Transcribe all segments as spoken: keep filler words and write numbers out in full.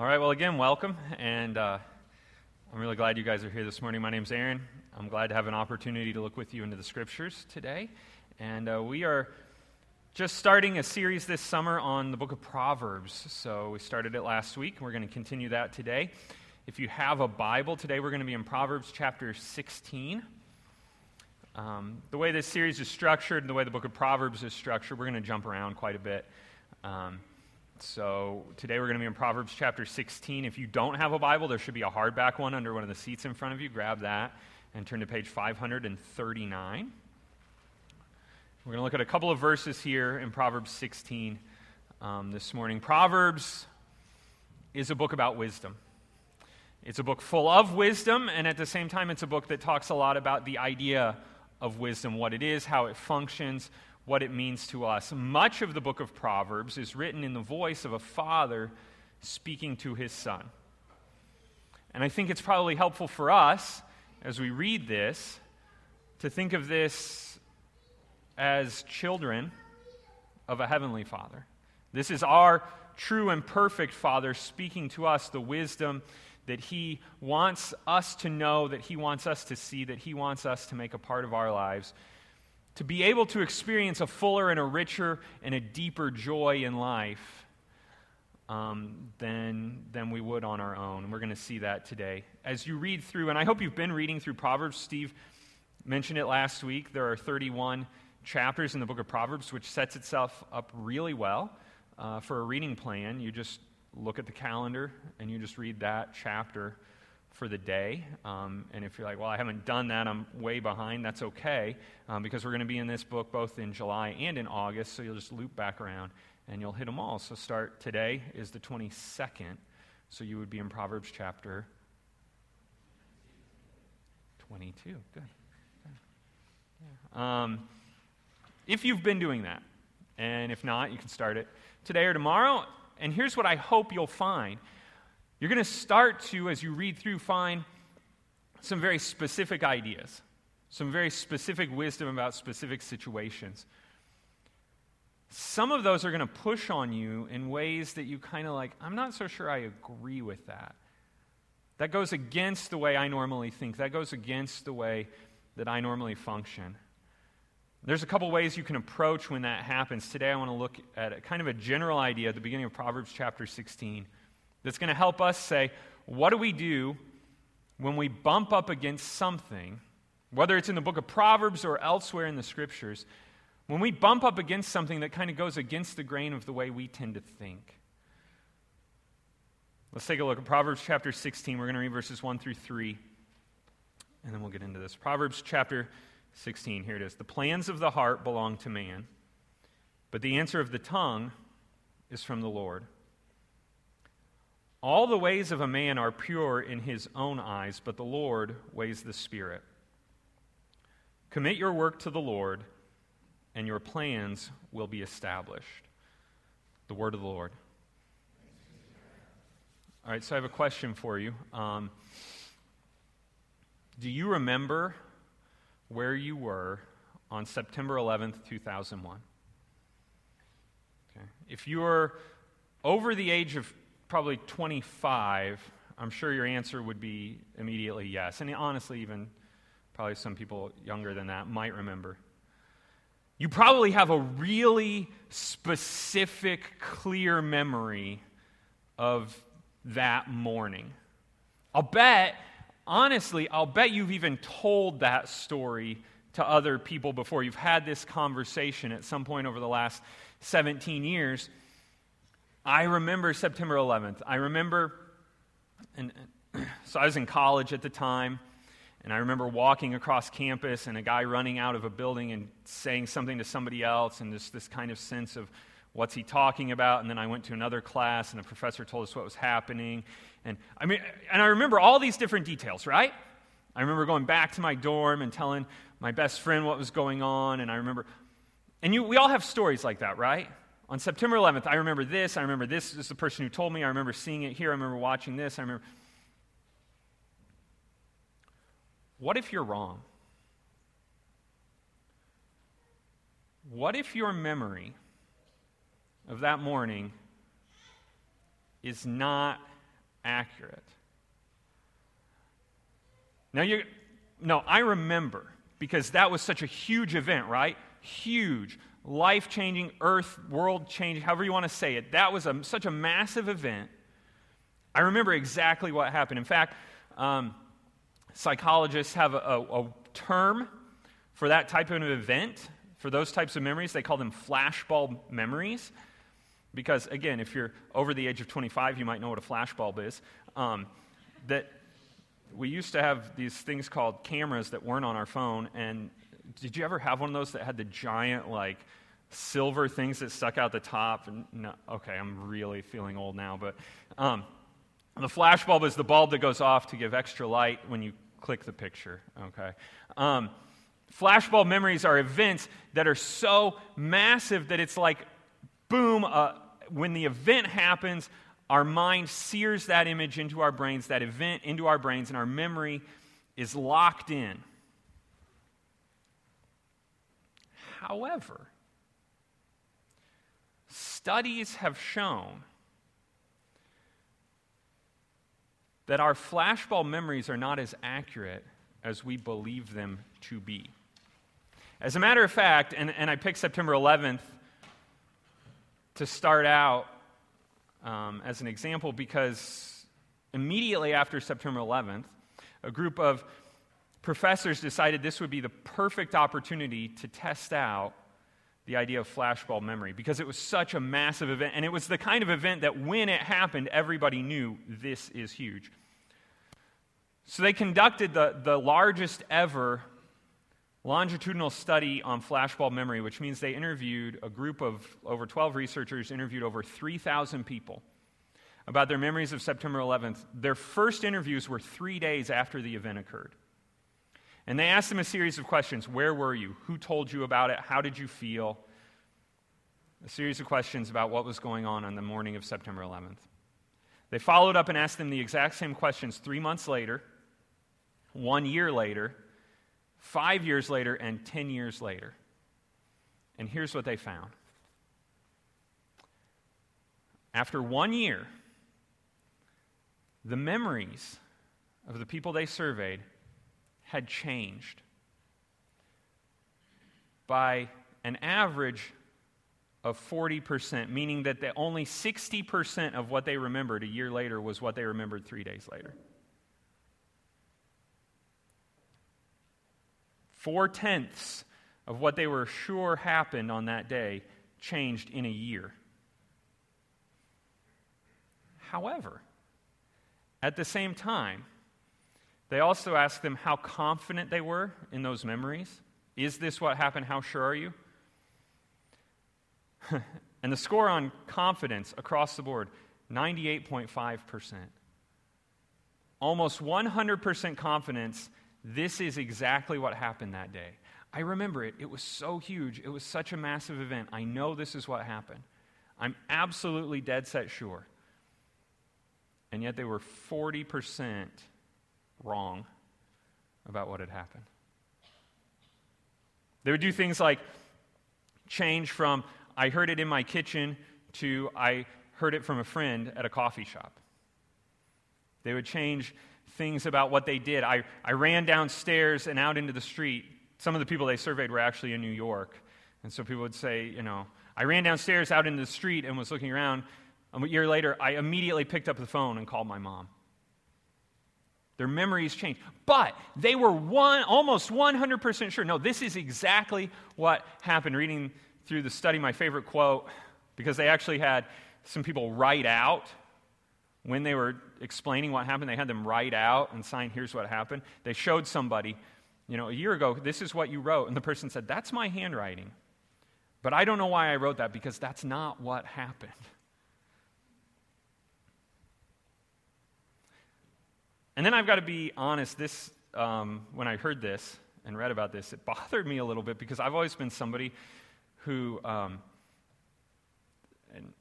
All right, well, again, welcome, and uh, I'm really glad you guys are here this morning. My name's Aaron. I'm glad to have an opportunity to look with you into the Scriptures today, and uh, we are just starting a series this summer on the book of Proverbs. So we started it last week, and we're going to continue that today. If you have a Bible, today we're going to be in Proverbs chapter sixteen. Um, the way this series is structured and the way the book of Proverbs is structured, we're going to jump around quite a bit. Um So today we're going to be in Proverbs chapter sixteen. If you don't have a Bible, there should be a hardback one under one of the seats in front of you. Grab that and turn to page five thirty-nine. We're going to look at a couple of verses here in Proverbs sixteen um, this morning. Proverbs is a book about wisdom. It's a book full of wisdom, and at the same time it's a book that talks a lot about the idea of wisdom, what it is, how it functions, what it means to us. Much of the book of Proverbs is written in the voice of a father speaking to his son. And I think it's probably helpful for us, as we read this, to think of this as children of a heavenly father. This is our true and perfect father speaking to us the wisdom that he wants us to know, that he wants us to see, that he wants us to make a part of our lives, to be able to experience a fuller and a richer and a deeper joy in life um, than, than we would on our own. And we're going to see that today. As you read through, and I hope you've been reading through Proverbs. Steve mentioned it last week. There are thirty-one chapters in the book of Proverbs, which sets itself up really well uh, for a reading plan. You just look at the calendar and you just read that chapter for the day, um, and if you're like, well, I haven't done that, I'm way behind, that's okay, um, because we're going to be in this book both in July and in August, so you'll just loop back around, and you'll hit them all. So start today is the twenty-second, so you would be in Proverbs chapter twenty-two. Good. Good. Um, if you've been doing that, and if not, you can start it today or tomorrow, and here's what I hope you'll find. You're going to start to, as you read through, find some very specific ideas, some very specific wisdom about specific situations. Some of those are going to push on you in ways that you kind of like, I'm not so sure I agree with that. That goes against the way I normally think. That goes against the way that I normally function. There's a couple ways you can approach when that happens. Today I want to look at a, kind of a general idea at the beginning of Proverbs chapter sixteen. That's going to help us say, what do we do when we bump up against something, whether it's in the book of Proverbs or elsewhere in the Scriptures, when we bump up against something that kind of goes against the grain of the way we tend to think. Let's take a look at Proverbs chapter sixteen. We're going to read verses one through three, and then we'll get into this. Proverbs chapter sixteen, here it is. The plans of the heart belong to man, but the answer of the tongue is from the Lord. All the ways of a man are pure in his own eyes, but the Lord weighs the spirit. Commit your work to the Lord, and your plans will be established. The word of the Lord. All right, so I have a question for you. Um, do you remember where you were on September eleventh, two thousand one? Okay. If you're over the age of probably twenty-five, I'm sure your answer would be immediately yes. And honestly, even probably some people younger than that might remember. You probably have a really specific, clear memory of that morning. I'll bet, honestly, I'll bet you've even told that story to other people before. You've had this conversation at some point over the last seventeen years. I remember September eleventh. I remember, and so I was in college at the time, and I remember walking across campus and a guy running out of a building and saying something to somebody else, and just this kind of sense of what's he talking about, and then I went to another class, and the professor told us what was happening, and I mean, and I remember all these different details, right? I remember going back to my dorm and telling my best friend what was going on, and I remember, and you, we all have stories like that, right? On September eleventh, I remember this, I remember this, this is the person who told me, I remember seeing it here, I remember watching this, I remember. What if you're wrong? What if your memory of that morning is not accurate. Now, you no, I remember, because that was such a huge event, right? Huge, life-changing, earth, world-changing, however you want to say it. That was a, such a massive event. I remember exactly what happened. In fact, um, psychologists have a, a, a term for that type of event. For those types of memories, they call them flashbulb memories. Because, again, if you're over the age of twenty-five, you might know what a flashbulb is. Um, that we used to have these things called cameras that weren't on our phone. And did you ever have one of those that had the giant, like, silver things that stuck out the top? No, okay, I'm really feeling old now. But um, the flashbulb is the bulb that goes off to give extra light when you click the picture. Okay. Um, flashbulb memories are events that are so massive that it's like, boom, uh, when the event happens, our mind sears that image into our brains, that event into our brains, and our memory is locked in. However, studies have shown that our flashbulb memories are not as accurate as we believe them to be. As a matter of fact, and, and I picked September eleventh, to start out um, as an example, because immediately after September eleventh, a group of professors decided this would be the perfect opportunity to test out the idea of flashbulb memory, because it was such a massive event, and it was the kind of event that when it happened, everybody knew this is huge. So they conducted the, the largest ever longitudinal study on flashbulb memory, which means they interviewed a group of over twelve researchers, interviewed over three thousand people about their memories of September eleventh. Their first interviews were three days after the event occurred. And they asked them a series of questions. Where were you? Who told you about it? How did you feel? A series of questions about what was going on on the morning of September eleventh. They followed up and asked them the exact same questions three months later, one year later, Five years later, and ten years later. And here's what they found. After one year, the memories of the people they surveyed had changed by an average of forty percent, meaning that the only sixty percent of what they remembered a year later was what they remembered three days later. Four-tenths of what they were sure happened on that day changed in a year. However, at the same time, they also asked them how confident they were in those memories. Is this what happened? How sure are you? And the score on confidence across the board, ninety-eight point five percent. Almost one hundred percent confidence. This is exactly what happened that day. I remember it. It was so huge. It was such a massive event. I know this is what happened. I'm absolutely dead set sure. And yet they were forty percent wrong about what had happened. They would do things like change from, I heard it in my kitchen, to I heard it from a friend at a coffee shop. They would change things about what they did. I, I ran downstairs and out into the street. Some of the people they surveyed were actually in New York. And so people would say, you know, I ran downstairs out into the street and was looking around. A year later, I immediately picked up the phone and called my mom. Their memories changed. But they were one almost one hundred percent sure. No, this is exactly what happened. Reading through the study, my favorite quote, because they actually had some people write out when they were explaining what happened, they had them write out and sign, here's what happened. They showed somebody, you know, a year ago, this is what you wrote. And the person said, that's my handwriting. But I don't know why I wrote that, because that's not what happened. And then I've got to be honest, this, um, when I heard this and read about this, it bothered me a little bit, because I've always been somebody who, um, and,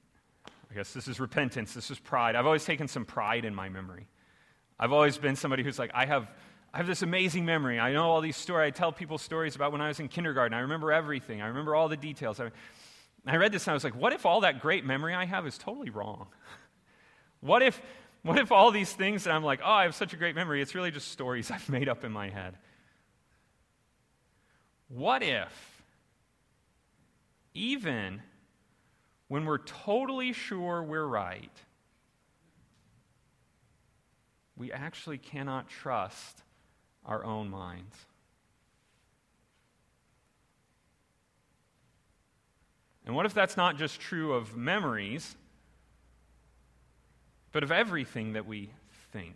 I guess this is repentance, this is pride. I've always taken some pride in my memory. I've always been somebody who's like, I have I have this amazing memory. I know all these stories. I tell people stories about when I was in kindergarten. I remember everything. I remember all the details. I, I read this and I was like, what if all that great memory I have is totally wrong? What if What if all these things that I'm like, oh, I have such a great memory, it's really just stories I've made up in my head? What if, even when we're totally sure we're right, we actually cannot trust our own minds? And what if that's not just true of memories, but of everything that we think?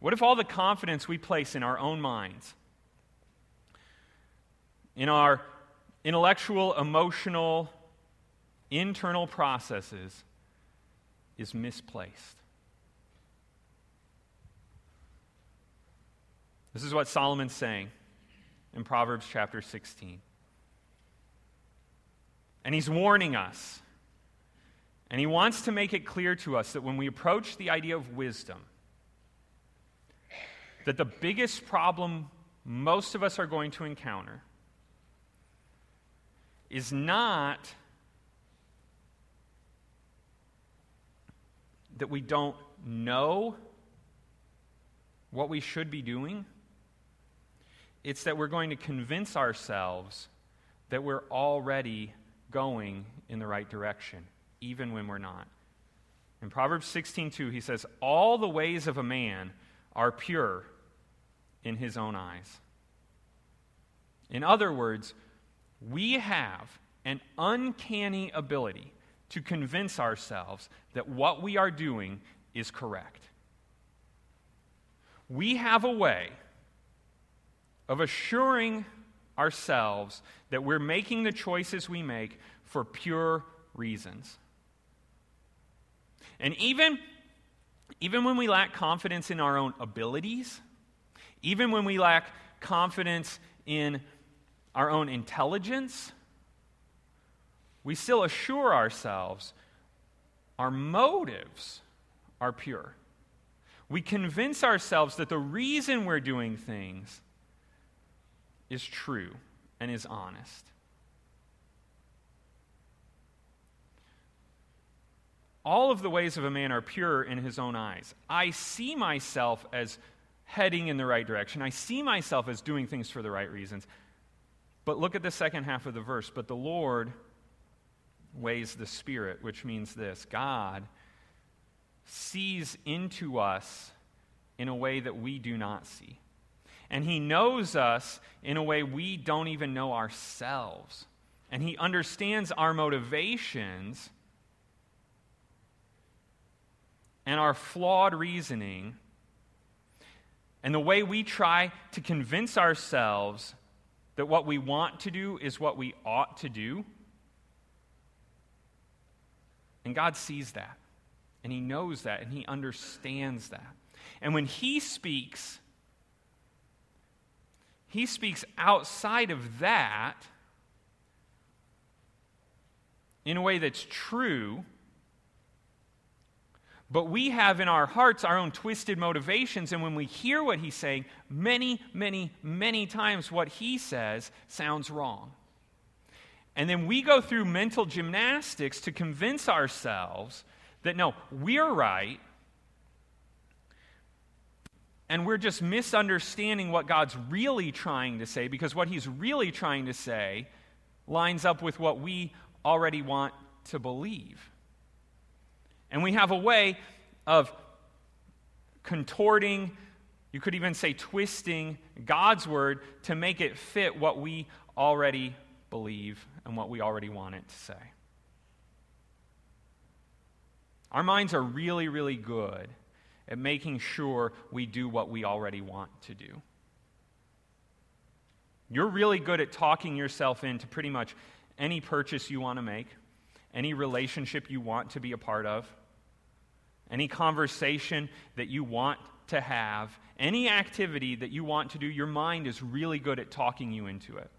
What if all the confidence we place in our own minds, in our intellectual, emotional, internal processes, is misplaced? This is what Solomon's saying in Proverbs chapter sixteen. And he's warning us. And he wants to make it clear to us that when we approach the idea of wisdom, that the biggest problem most of us are going to encounter is not that we don't know what we should be doing. It's that we're going to convince ourselves that we're already going in the right direction, even when we're not. In Proverbs sixteen two, he says, "All the ways of a man are pure in his own eyes." In other words, we have an uncanny ability to convince ourselves that what we are doing is correct. We have a way of assuring ourselves that we're making the choices we make for pure reasons. And even, even when we lack confidence in our own abilities, even when we lack confidence in our own intelligence, we still assure ourselves our motives are pure. We convince ourselves that the reason we're doing things is true and is honest. All of the ways of a man are pure in his own eyes. I see myself as heading in the right direction. I see myself as doing things for the right reasons. But look at the second half of the verse. But the Lord weighs the spirit, which means this: God sees into us in a way that we do not see. And he knows us in a way we don't even know ourselves. And he understands our motivations and our flawed reasoning and the way we try to convince ourselves that what we want to do is what we ought to do. And God sees that. And he knows that, and he understands that. And when he speaks, he speaks outside of that in a way that's true, but we have in our hearts our own twisted motivations, and when we hear what he's saying, many, many, many times what he says sounds wrong. And then we go through mental gymnastics to convince ourselves that no, we're right, and we're just misunderstanding what God's really trying to say, because what he's really trying to say lines up with what we already want to believe. And we have a way of contorting, you could even say twisting, God's word to make it fit what we already believe and what we already want it to say. Our minds are really, really good at making sure we do what we already want to do. You're really good at talking yourself into pretty much any purchase you want to make, any relationship you want to be a part of, any conversation that you want to have, any activity that you want to do. Your mind is really good at talking you into it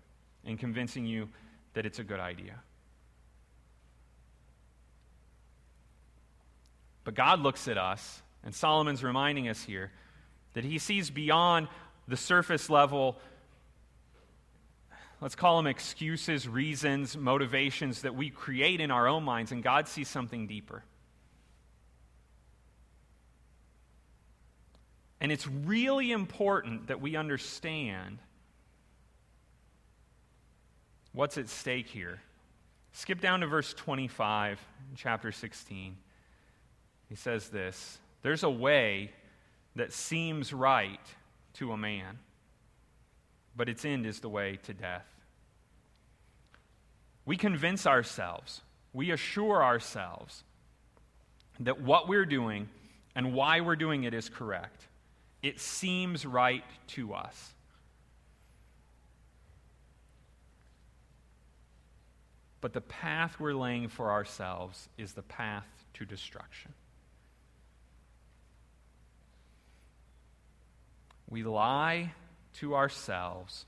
and convincing you that it's a good idea. But God looks at us, and Solomon's reminding us here, that he sees beyond the surface level, let's call them excuses, reasons, motivations that we create in our own minds, and God sees something deeper. And it's really important that we understand what's at stake here. Skip down to verse twenty-five in chapter sixteen. He says this, "There's a way that seems right to a man, but its end is the way to death." We convince ourselves, we assure ourselves that what we're doing and why we're doing it is correct. It seems right to us. But the path we're laying for ourselves is the path to destruction. We lie to ourselves,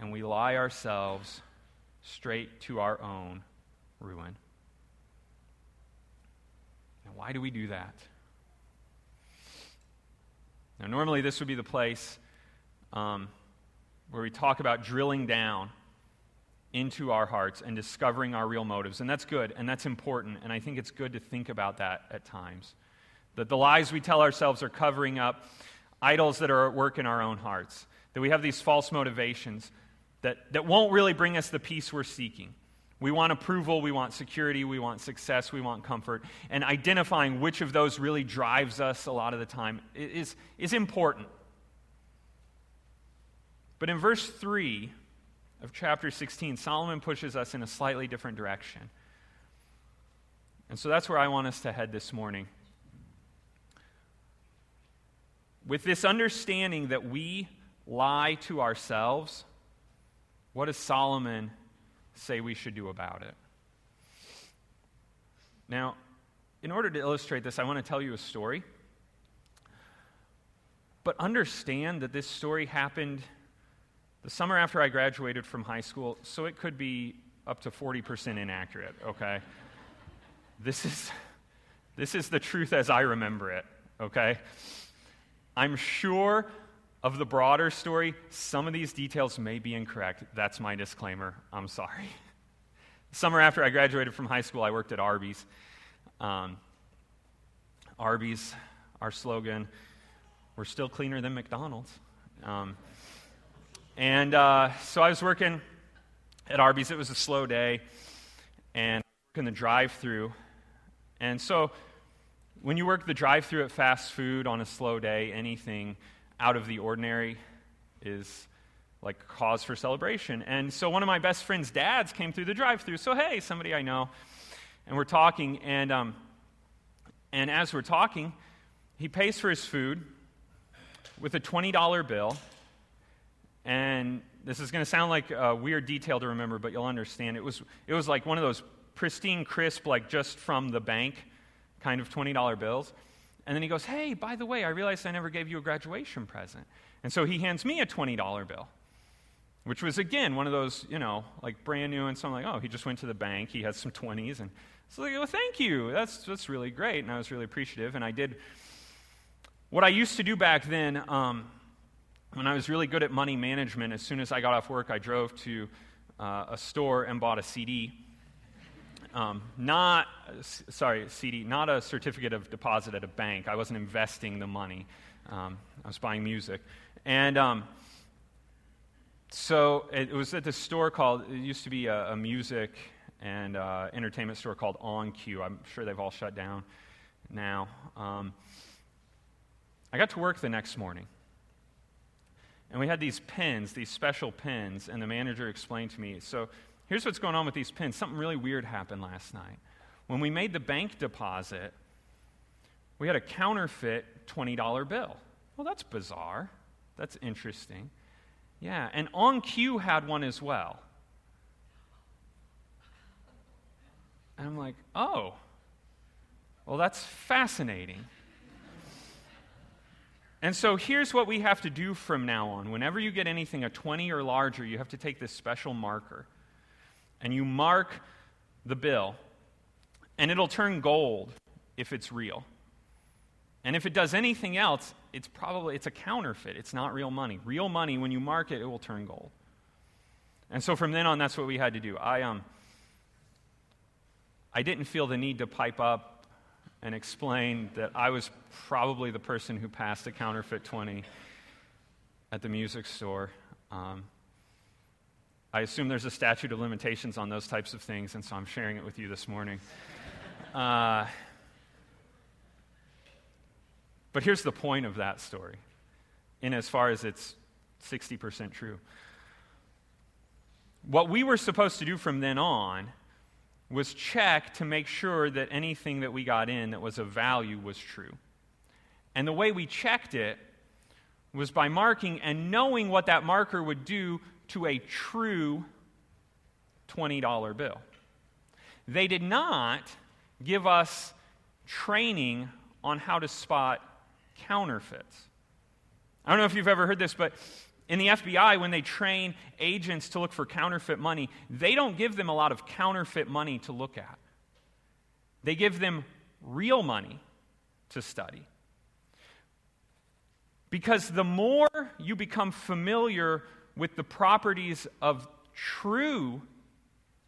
and we lie ourselves straight to our own ruin. Now, why do we do that? Now, normally this would be the place um, where we talk about drilling down into our hearts and discovering our real motives. And that's good, and that's important, and I think it's good to think about that at times. That the lies we tell ourselves are covering up idols that are at work in our own hearts. That we have these false motivations that, that won't really bring us the peace we're seeking. We want approval, we want security, we want success, we want comfort. And identifying which of those really drives us a lot of the time is, is important. But in verse three of chapter sixteen, Solomon pushes us in a slightly different direction. And so that's where I want us to head this morning. With this understanding that we lie to ourselves, what does Solomon say we should do about it? Now, in order to illustrate this, I want to tell you a story. But understand that this story happened the summer after I graduated from high school, so it could be up to forty percent inaccurate, okay? This is, this is the truth as I remember it, okay? I'm sure of the broader story, some of these details may be incorrect. That's my disclaimer. I'm sorry. The summer after I graduated from high school, I worked at Arby's. Um, Arby's, our slogan, we're still cleaner than McDonald's. Um, and uh, so I was working at Arby's. It was a slow day, and in the drive-thru. And so when you work the drive-thru at fast food on a slow day, anything out of the ordinary is like cause for celebration. And so one of my best friend's dads came through the drive-thru. So hey, somebody I know, and we're talking. And um, and as we're talking, he pays for his food with a twenty dollar bill. And this is going to sound like a weird detail to remember, but you'll understand. It was it was like one of those pristine, crisp, like just from the bank kind of twenty dollar bills. And then he goes, "Hey, by the way, I realized I never gave you a graduation present." And so he hands me a twenty dollar bill, which was, again, one of those, you know, like brand new. And so I'm like, oh, he just went to the bank. He has some twenties. And so I go, "Well, thank you. That's that's really great." And I was really appreciative. And I did what I used to do back then um, when I was really good at money management. As soon as I got off work, I drove to uh, a store and bought a C D. Um, not, sorry, C D, not a certificate of deposit at a bank. I wasn't investing the money. Um, I was buying music. And um, so it was at this store called, it used to be a, a music and uh, entertainment store called On Q. I'm sure they've all shut down now. Um, I got to work the next morning. And we had these pins, these special pins, and the manager explained to me, so here's what's going on with these pins. Something really weird happened last night. When we made the bank deposit, we had a counterfeit twenty dollar bill. Well, that's bizarre. That's interesting. Yeah, and On Q had one as well. And I'm like, oh, well, that's fascinating. And so here's what we have to do from now on. Whenever you get anything a twenty or larger, you have to take this special marker. And you mark the bill, and it'll turn gold if it's real. And if it does anything else, it's probably, it's a counterfeit. It's not real money. Real money, when you mark it, it will turn gold. And so from then on, that's what we had to do. I um, I didn't feel the need to pipe up and explained that I was probably the person who passed a counterfeit twenty at the music store. Um, I assume there's a statute of limitations on those types of things, and so I'm sharing it with you this morning. Uh, but here's the point of that story, in as far as it's sixty percent true. What we were supposed to do from then on was check to make sure that anything that we got in that was of value was true. And the way we checked it was by marking and knowing what that marker would do to a true twenty dollar bill. They did not give us training on how to spot counterfeits. I don't know if you've ever heard this, but in the F B I, when they train agents to look for counterfeit money, they don't give them a lot of counterfeit money to look at. They give them real money to study. Because the more you become familiar with the properties of true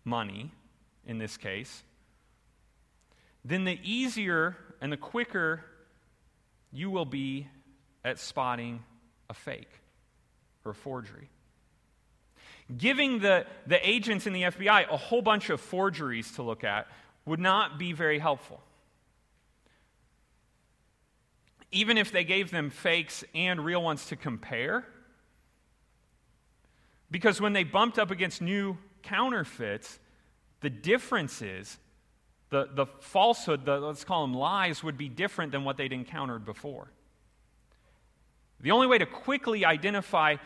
money, in this case, then the easier and the quicker you will be at spotting a fake or a forgery. Giving the, the agents in the F B I a whole bunch of forgeries to look at would not be very helpful. Even if they gave them fakes and real ones to compare, because when they bumped up against new counterfeits, the differences, the, the falsehood, the, let's call them lies, would be different than what they'd encountered before. The only way to quickly identify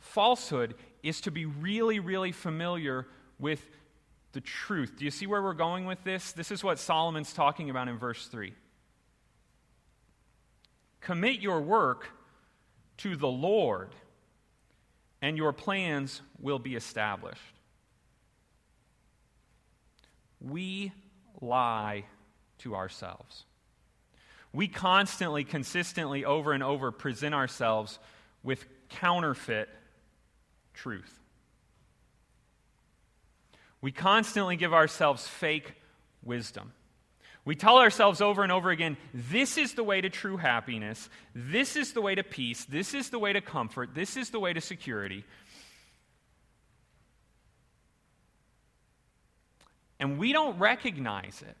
falsehood is to be really, really familiar with the truth. Do you see where we're going with this? This is what Solomon's talking about in verse three. Commit your work to the Lord, and your plans will be established. We lie to ourselves. We constantly, consistently, over and over present ourselves with counterfeit truth. We constantly give ourselves fake wisdom. We tell ourselves over and over again, this is the way to true happiness, this is the way to peace, this is the way to comfort, this is the way to security. And we don't recognize it,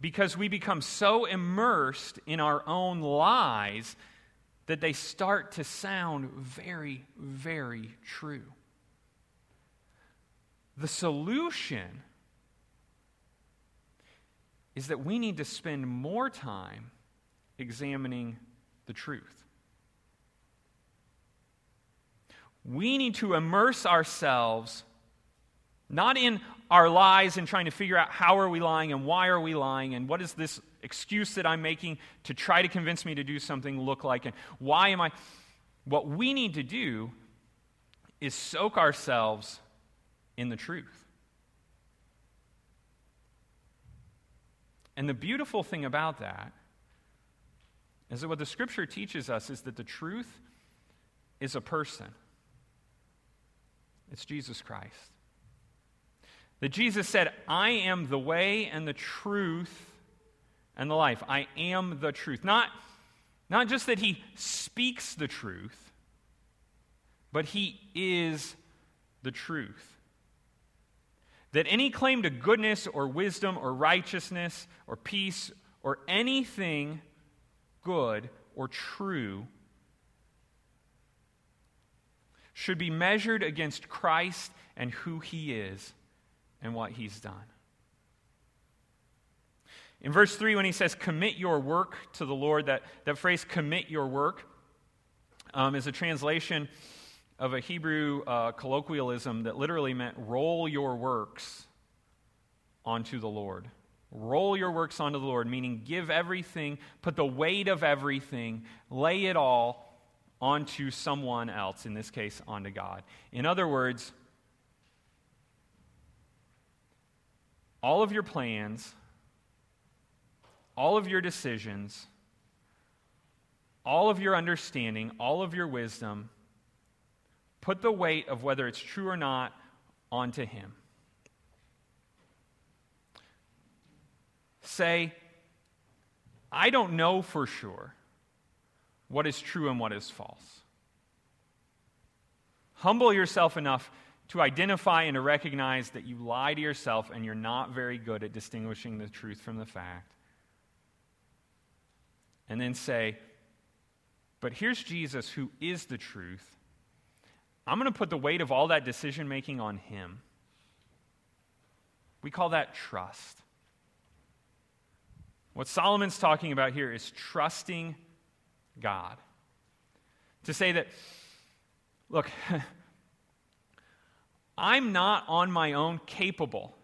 because we become so immersed in our own lies that they start to sound very, very true. The solution is that we need to spend more time examining the truth. We need to immerse ourselves not in our lies and trying to figure out how are we lying and why are we lying and what is this excuse that I'm making to try to convince me to do something look like and why am I... What we need to do is soak ourselves in the truth. And the beautiful thing about that is that what the Scripture teaches us is that the truth is a person. It's Jesus Christ. That Jesus said, I am the way and the truth and the life. I am the truth. Not, not just that he speaks the truth, but he is the truth. That any claim to goodness or wisdom or righteousness or peace or anything good or true should be measured against Christ and who he is and what he's done. In verse three, when he says, commit your work to the Lord, that, that phrase, commit your work, um, is a translation of a Hebrew uh, colloquialism that literally meant roll your works onto the Lord. Roll your works onto the Lord, meaning give everything, put the weight of everything, lay it all onto someone else, in this case, onto God. In other words, all of your plans, all of your decisions, all of your understanding, all of your wisdom, put the weight of whether it's true or not onto Him. Say, I don't know for sure what is true and what is false. Humble yourself enough to identify and to recognize that you lie to yourself and you're not very good at distinguishing the truth from the fact. And then say, but here's Jesus who is the truth. I'm going to put the weight of all that decision-making on him. We call that trust. What Solomon's talking about here is trusting God. To say that, look, I'm not on my own capable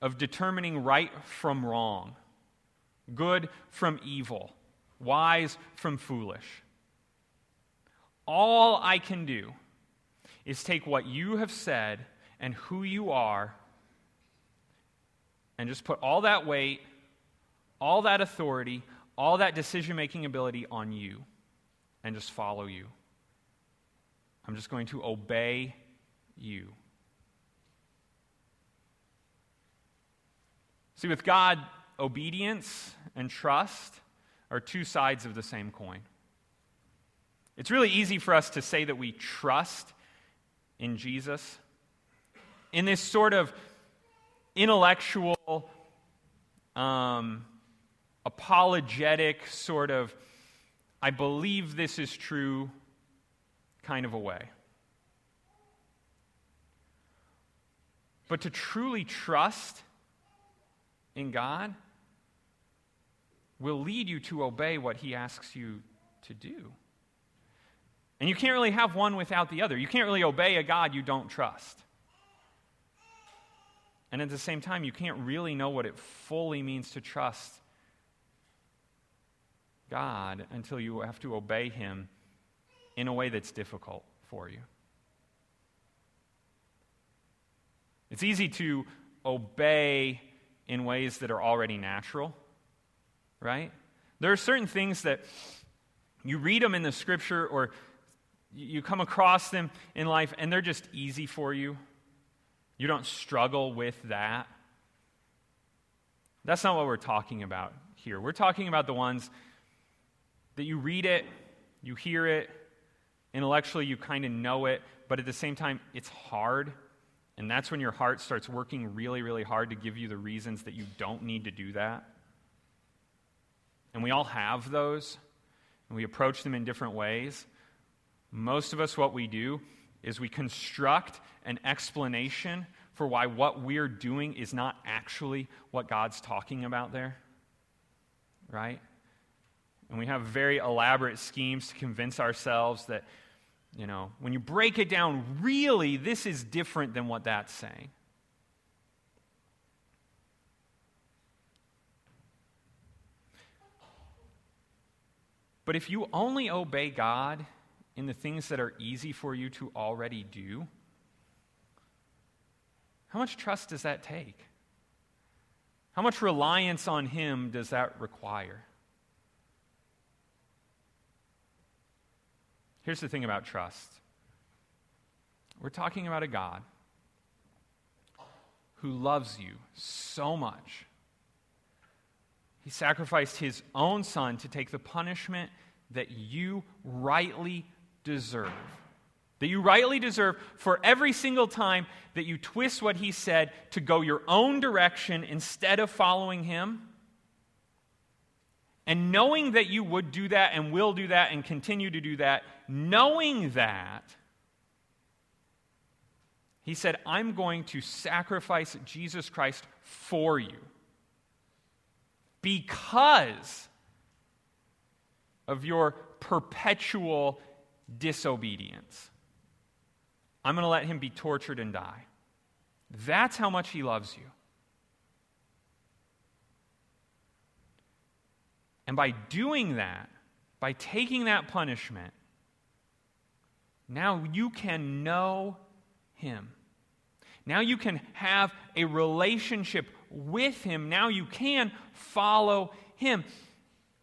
of determining right from wrong, good from evil, wise from foolish. All I can do is take what you have said and who you are and just put all that weight, all that authority, all that decision-making ability on you and just follow you. I'm just going to obey you. See, with God, obedience and trust are two sides of the same coin. It's really easy for us to say that we trust in Jesus in this sort of intellectual, um, apologetic sort of, I believe this is true kind of a way. But to truly trust in God will lead you to obey what he asks you to do. And you can't really have one without the other. You can't really obey a God you don't trust. And at the same time, you can't really know what it fully means to trust God until you have to obey him in a way that's difficult for you. It's easy to obey in ways that are already natural, right? There are certain things that you read them in the scripture or you come across them in life and they're just easy for you. You don't struggle with that. That's not what we're talking about here. We're talking about the ones that you read it, you hear it, intellectually you kind of know it, but at the same time it's hard. And that's when your heart starts working really, really hard to give you the reasons that you don't need to do that. And we all have those, and we approach them in different ways. Most of us, what we do is we construct an explanation for why what we're doing is not actually what God's talking about there, right? And we have very elaborate schemes to convince ourselves that, you know, when you break it down, really, this is different than what that's saying. But if you only obey God in the things that are easy for you to already do, how much trust does that take? How much reliance on him does that require? Here's the thing about trust. We're talking about a God who loves you so much. He sacrificed his own son to take the punishment that you rightly deserve. That you rightly deserve for every single time that you twist what he said to go your own direction instead of following him. And knowing that you would do that and will do that and continue to do that, knowing that, he said, I'm going to sacrifice Jesus Christ for you because of your perpetual disobedience. I'm going to let him be tortured and die. That's how much he loves you. And by doing that, by taking that punishment, now you can know him. Now you can have a relationship with him. Now you can follow him.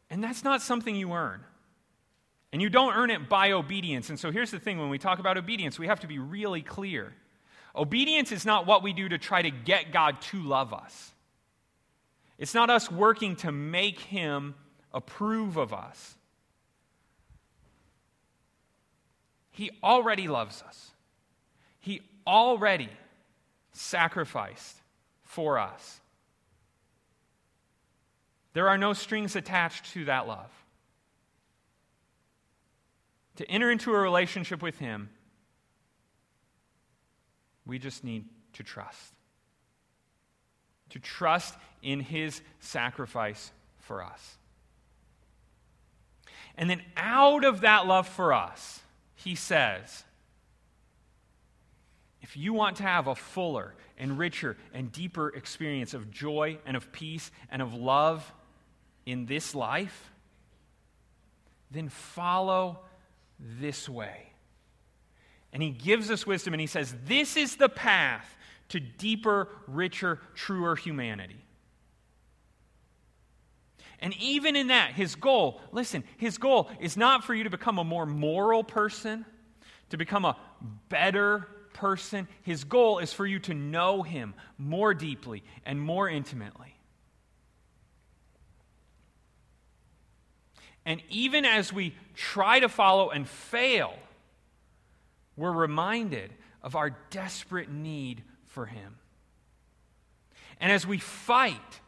And that's not something you earn. And you don't earn it by obedience. And so here's the thing, when we talk about obedience, we have to be really clear. Obedience is not what we do to try to get God to love us. It's not us working to make him approve of us. He already loves us. He already sacrificed for us. There are no strings attached to that love. To enter into a relationship with Him, we just need to trust. To trust in His sacrifice for us. And then out of that love for us, He says, if you want to have a fuller and richer and deeper experience of joy and of peace and of love in this life, then follow this way. And He gives us wisdom and He says, this is the path to deeper, richer, truer humanity. And even in that, his goal, listen, his goal is not for you to become a more moral person, to become a better person. His goal is for you to know Him more deeply and more intimately. And even as we try to follow and fail, we're reminded of our desperate need for Him. And as we fight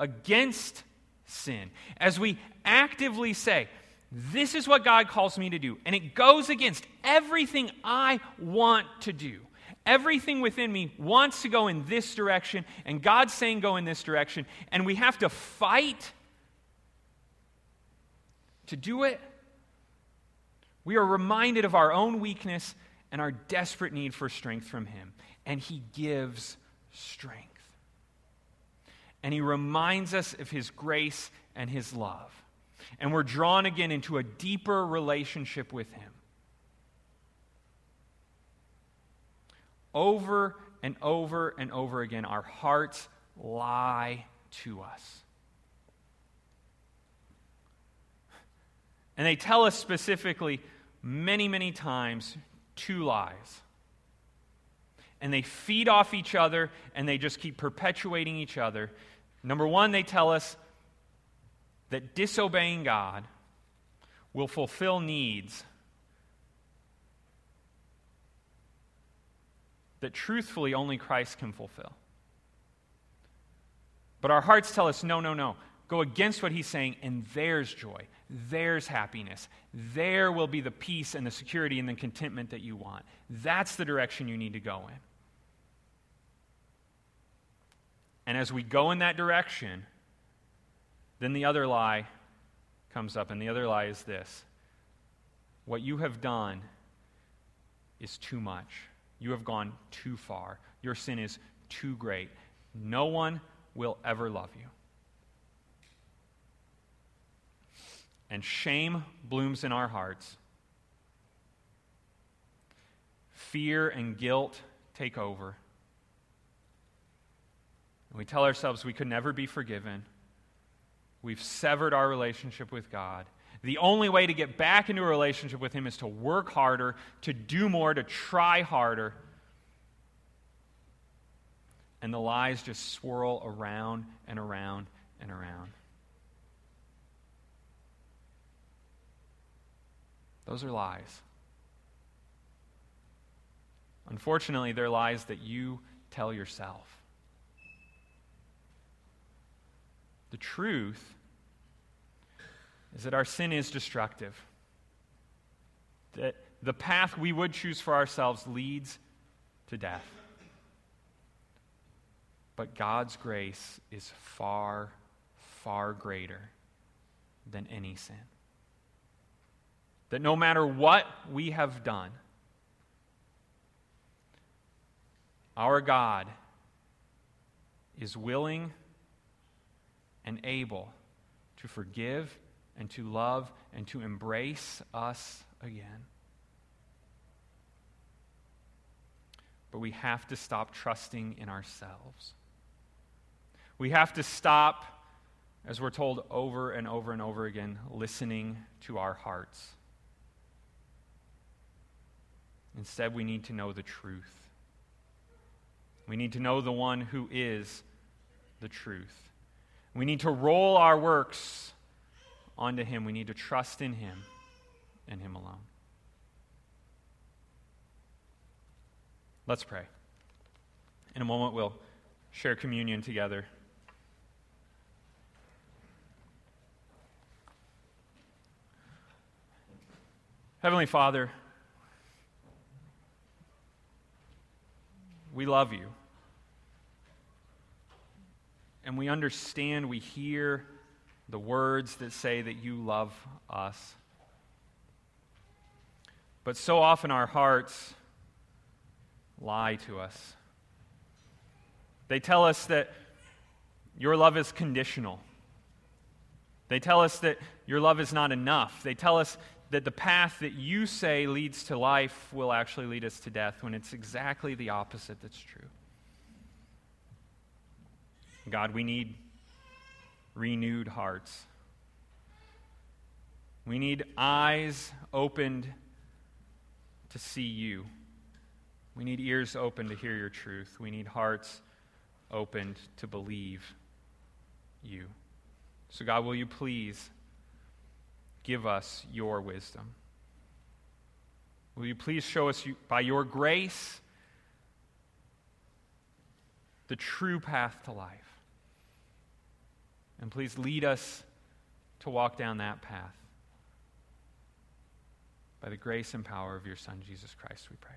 against sin, as we actively say, this is what God calls me to do, and it goes against everything I want to do. Everything within me wants to go in this direction, and God's saying go in this direction, and we have to fight to do it. We are reminded of our own weakness and our desperate need for strength from Him. And He gives strength. And He reminds us of His grace and His love. And we're drawn again into a deeper relationship with Him. Over and over and over again, our hearts lie to us. And they tell us specifically many, many times two lies. And they feed off each other, and they just keep perpetuating each other. Number one, they tell us that disobeying God will fulfill needs that truthfully only Christ can fulfill. But our hearts tell us, no, no, no. Go against what He's saying, and there's joy, there's happiness, there will be the peace and the security and the contentment that you want. That's the direction you need to go in. And as we go in that direction, then the other lie comes up, and the other lie is this. What you have done is too much. You have gone too far. Your sin is too great. No one will ever love you. And shame blooms in our hearts. Fear and guilt take over. And we tell ourselves we could never be forgiven. We've severed our relationship with God. The only way to get back into a relationship with Him is to work harder, to do more, to try harder. And the lies just swirl around and around and around. Those are lies. Unfortunately, they're lies that you tell yourself. The truth is that our sin is destructive. That the path we would choose for ourselves leads to death. But God's grace is far, far greater than any sin. That no matter what we have done, our God is willing and able to forgive and to love and to embrace us again. But we have to stop trusting in ourselves. We have to stop, as we're told over and over and over again, listening to our hearts. Instead, we need to know the truth. We need to know the one who is the truth. We need to roll our works onto him. We need to trust in him and him alone. Let's pray. In a moment, we'll share communion together. Heavenly Father, we love you. And we understand, we hear the words that say that you love us. But so often our hearts lie to us. They tell us that your love is conditional. They tell us that your love is not enough. They tell us that the path that you say leads to life will actually lead us to death, when it's exactly the opposite that's true. God, we need renewed hearts. We need eyes opened to see you. We need ears open to hear your truth. We need hearts opened to believe you. So God, will you please give us your wisdom? Will you please show us you, by your grace the true path to life? And please lead us to walk down that path by the grace and power of your Son, Jesus Christ, we pray.